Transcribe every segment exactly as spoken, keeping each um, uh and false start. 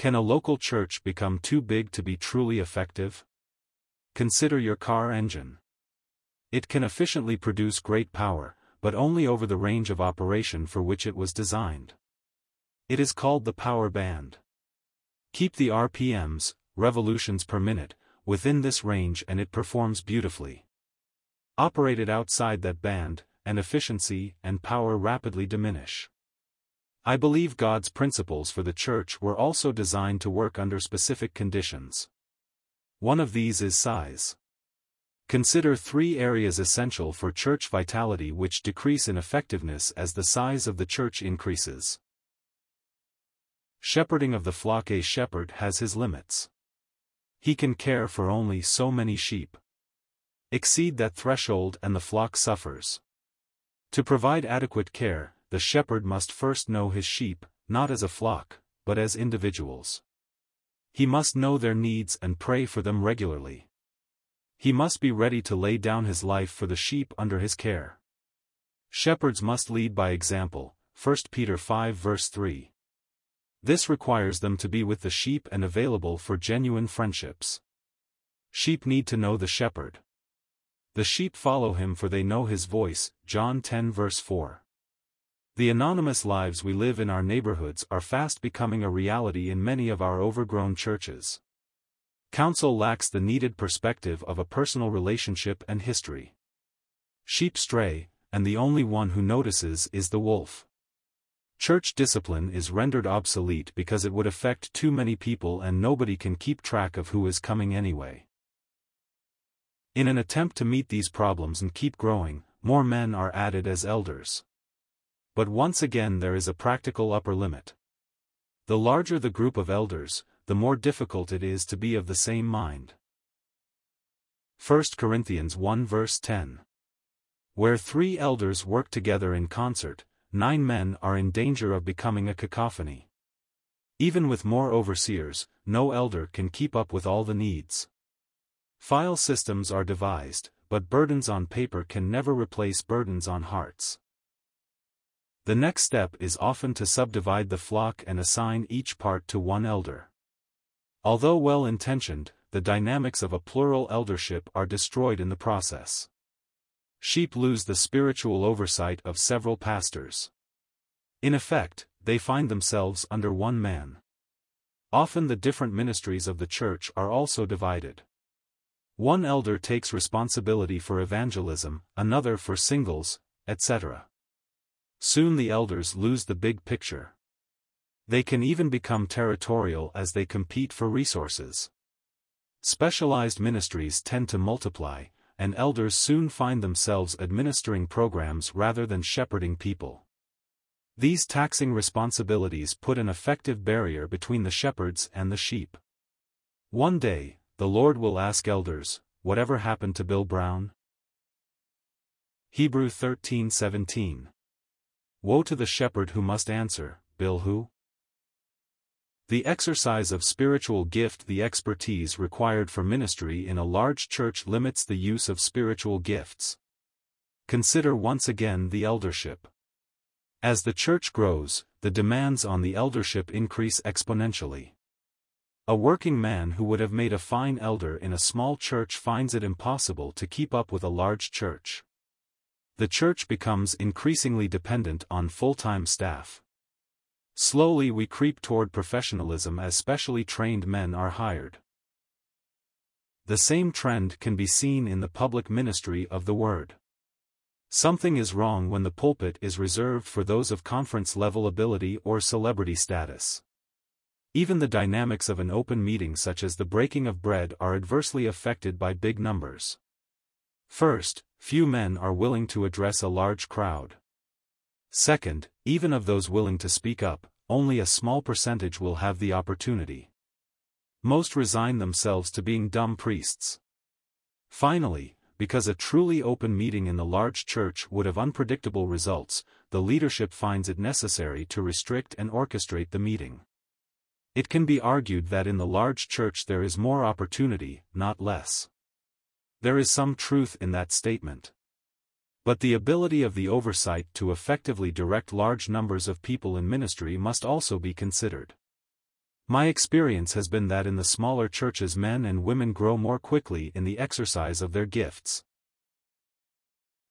Can a local church become too big to be truly effective? Consider your car engine. It can efficiently produce great power, but only over the range of operation for which it was designed. It is called the power band. Keep the R P Ms, revolutions per minute, within this range and it performs beautifully. Operate it outside that band, and efficiency and power rapidly diminish. I believe God's principles for the church were also designed to work under specific conditions. One of these is size. Consider three areas essential for church vitality which decrease in effectiveness as the size of the church increases. Shepherding of the flock. A shepherd has his limits. He can care for only so many sheep. Exceed that threshold and the flock suffers. To provide adequate care, the shepherd must first know his sheep, not as a flock, but as individuals. He must know their needs and pray for them regularly. He must be ready to lay down his life for the sheep under his care. Shepherds must lead by example, First Peter five verse three. This requires them to be with the sheep and available for genuine friendships. Sheep need to know the shepherd. The sheep follow him for they know his voice, John ten verse four. The anonymous lives we live in our neighborhoods are fast becoming a reality in many of our overgrown churches. Counsel lacks the needed perspective of a personal relationship and history. Sheep stray, and the only one who notices is the wolf. Church discipline is rendered obsolete because it would affect too many people and nobody can keep track of who is coming anyway. In an attempt to meet these problems and keep growing, more men are added as elders. But once again there is a practical upper limit. The larger the group of elders, the more difficult it is to be of the same mind. First Corinthians one verse ten. Where three elders work together in concert, nine men are in danger of becoming a cacophony. Even with more overseers, no elder can keep up with all the needs. File systems are devised, but burdens on paper can never replace burdens on hearts. The next step is often to subdivide the flock and assign each part to one elder. Although well-intentioned, the dynamics of a plural eldership are destroyed in the process. Sheep lose the spiritual oversight of several pastors. In effect, they find themselves under one man. Often the different ministries of the church are also divided. One elder takes responsibility for evangelism, another for singles, et cetera. Soon the elders lose the big picture. They can even become territorial as they compete for resources. Specialized ministries tend to multiply, and elders soon find themselves administering programs rather than shepherding people. These taxing responsibilities put an effective barrier between the shepherds and the sheep. One day, the Lord will ask elders, "Whatever happened to Bill Brown?" Hebrews thirteen seventeen. Woe to the shepherd who must answer, "Bill who?" The exercise of spiritual gift. The expertise required for ministry in a large church limits the use of spiritual gifts. Consider once again the eldership. As the church grows, the demands on the eldership increase exponentially. A working man who would have made a fine elder in a small church finds it impossible to keep up with a large church. The church becomes increasingly dependent on full-time staff. Slowly we creep toward professionalism as specially trained men are hired. The same trend can be seen in the public ministry of the Word. Something is wrong when the pulpit is reserved for those of conference-level ability or celebrity status. Even the dynamics of an open meeting such as the breaking of bread are adversely affected by big numbers. First, few men are willing to address a large crowd. Second, even of those willing to speak up, only a small percentage will have the opportunity. Most resign themselves to being dumb priests. Finally, because a truly open meeting in the large church would have unpredictable results, the leadership finds it necessary to restrict and orchestrate the meeting. It can be argued that in the large church there is more opportunity, not less. There is some truth in that statement. But the ability of the oversight to effectively direct large numbers of people in ministry must also be considered. My experience has been that in the smaller churches men and women grow more quickly in the exercise of their gifts.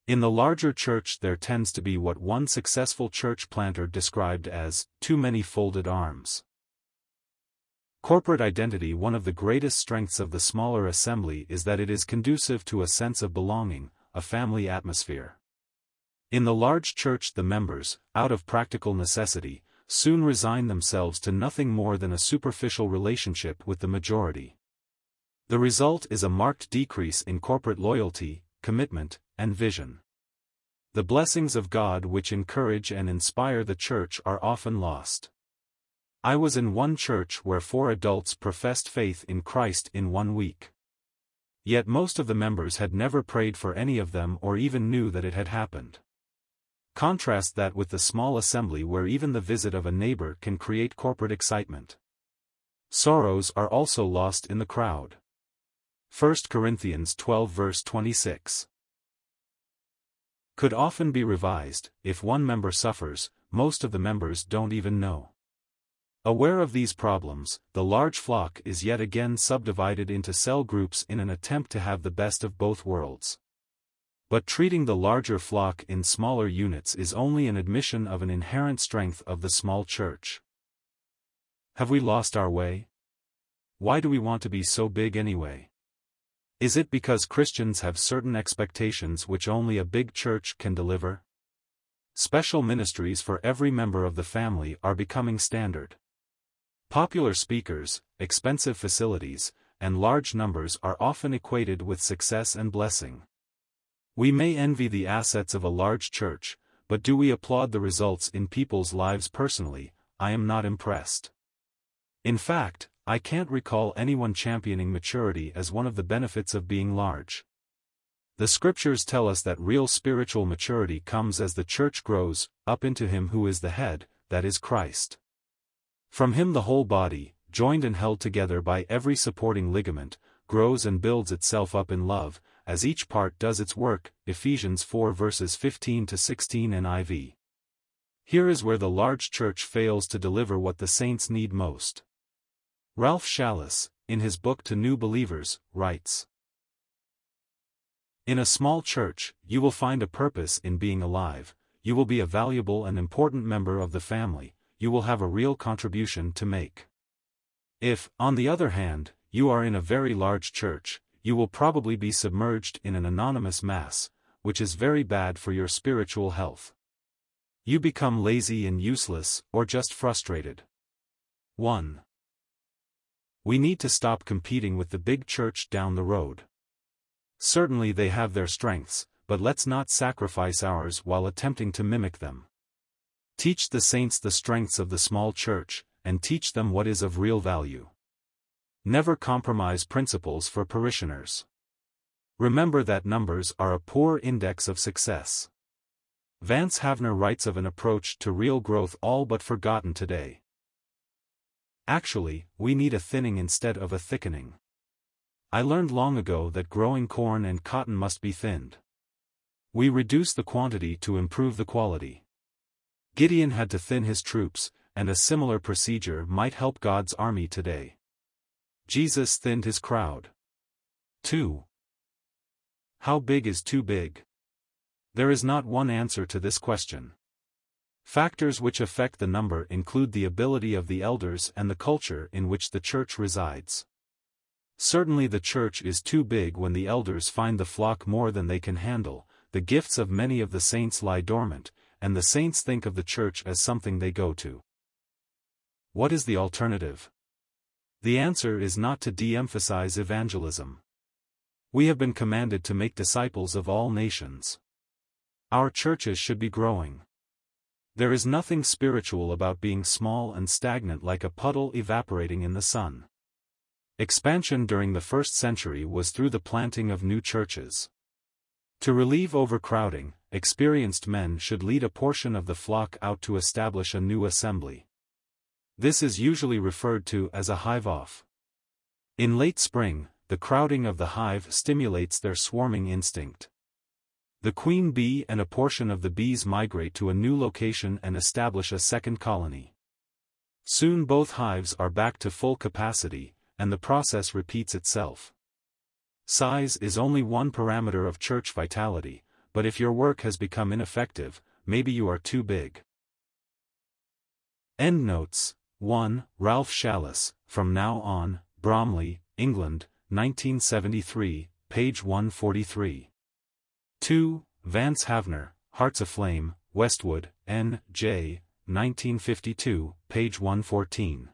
In the larger church there tends to be what one successful church planter described as, too many folded arms. Corporate identity. One of the greatest strengths of the smaller assembly is that it is conducive to a sense of belonging, a family atmosphere. In the large church the members, out of practical necessity, soon resign themselves to nothing more than a superficial relationship with the majority. The result is a marked decrease in corporate loyalty, commitment, and vision. The blessings of God which encourage and inspire the church are often lost. I was in one church where four adults professed faith in Christ in one week. Yet most of the members had never prayed for any of them or even knew that it had happened. Contrast that with the small assembly where even the visit of a neighbor can create corporate excitement. Sorrows are also lost in the crowd. First Corinthians twelve verse twenty-six. Could often be revised, if one member suffers, most of the members don't even know. Aware of these problems, the large flock is yet again subdivided into cell groups in an attempt to have the best of both worlds. But treating the larger flock in smaller units is only an admission of an inherent strength of the small church. Have we lost our way? Why do we want to be so big anyway? Is it because Christians have certain expectations which only a big church can deliver? Special ministries for every member of the family are becoming standard. Popular speakers, expensive facilities, and large numbers are often equated with success and blessing. We may envy the assets of a large church, but do we applaud the results in people's lives personally? I am not impressed. In fact, I can't recall anyone championing maturity as one of the benefits of being large. The scriptures tell us that real spiritual maturity comes as the church grows, up into him who is the head, that is Christ. From him the whole body, joined and held together by every supporting ligament, grows and builds itself up in love, as each part does its work, Ephesians four verses fifteen to sixteen N I V. Here is where the large church fails to deliver what the saints need most. Ralph Shallis, in his book To New Believers, writes, "In a small church, you will find a purpose in being alive, you will be a valuable and important member of the family, you will have a real contribution to make. If, on the other hand, you are in a very large church, you will probably be submerged in an anonymous mass, which is very bad for your spiritual health. You become lazy and useless, or just frustrated." one. We need to stop competing with the big church down the road. Certainly they have their strengths, but let's not sacrifice ours while attempting to mimic them. Teach the saints the strengths of the small church, and teach them what is of real value. Never compromise principles for parishioners. Remember that numbers are a poor index of success. Vance Havner writes of an approach to real growth all but forgotten today. Actually, we need a thinning instead of a thickening. I learned long ago that growing corn and cotton must be thinned. We reduce the quantity to improve the quality. Gideon had to thin his troops, and a similar procedure might help God's army today. Jesus thinned his crowd. two. How big is too big? There is not one answer to this question. Factors which affect the number include the ability of the elders and the culture in which the church resides. Certainly the church is too big when the elders find the flock more than they can handle, the gifts of many of the saints lie dormant, and the saints think of the church as something they go to. What is the alternative? The answer is not to de-emphasize evangelism. We have been commanded to make disciples of all nations. Our churches should be growing. There is nothing spiritual about being small and stagnant like a puddle evaporating in the sun. Expansion during the first century was through the planting of new churches. To relieve overcrowding, experienced men should lead a portion of the flock out to establish a new assembly. This is usually referred to as a hive-off. In late spring, the crowding of the hive stimulates their swarming instinct. The queen bee and a portion of the bees migrate to a new location and establish a second colony. Soon both hives are back to full capacity, and the process repeats itself. Size is only one parameter of church vitality, but if your work has become ineffective, maybe you are too big. Endnotes. one. Ralph Shallis, From Now On, Bromley, England, nineteen seventy-three, page one forty-three. two. Vance Havner, Hearts Aflame, Westwood, N J, nineteen fifty-two, page one fourteen.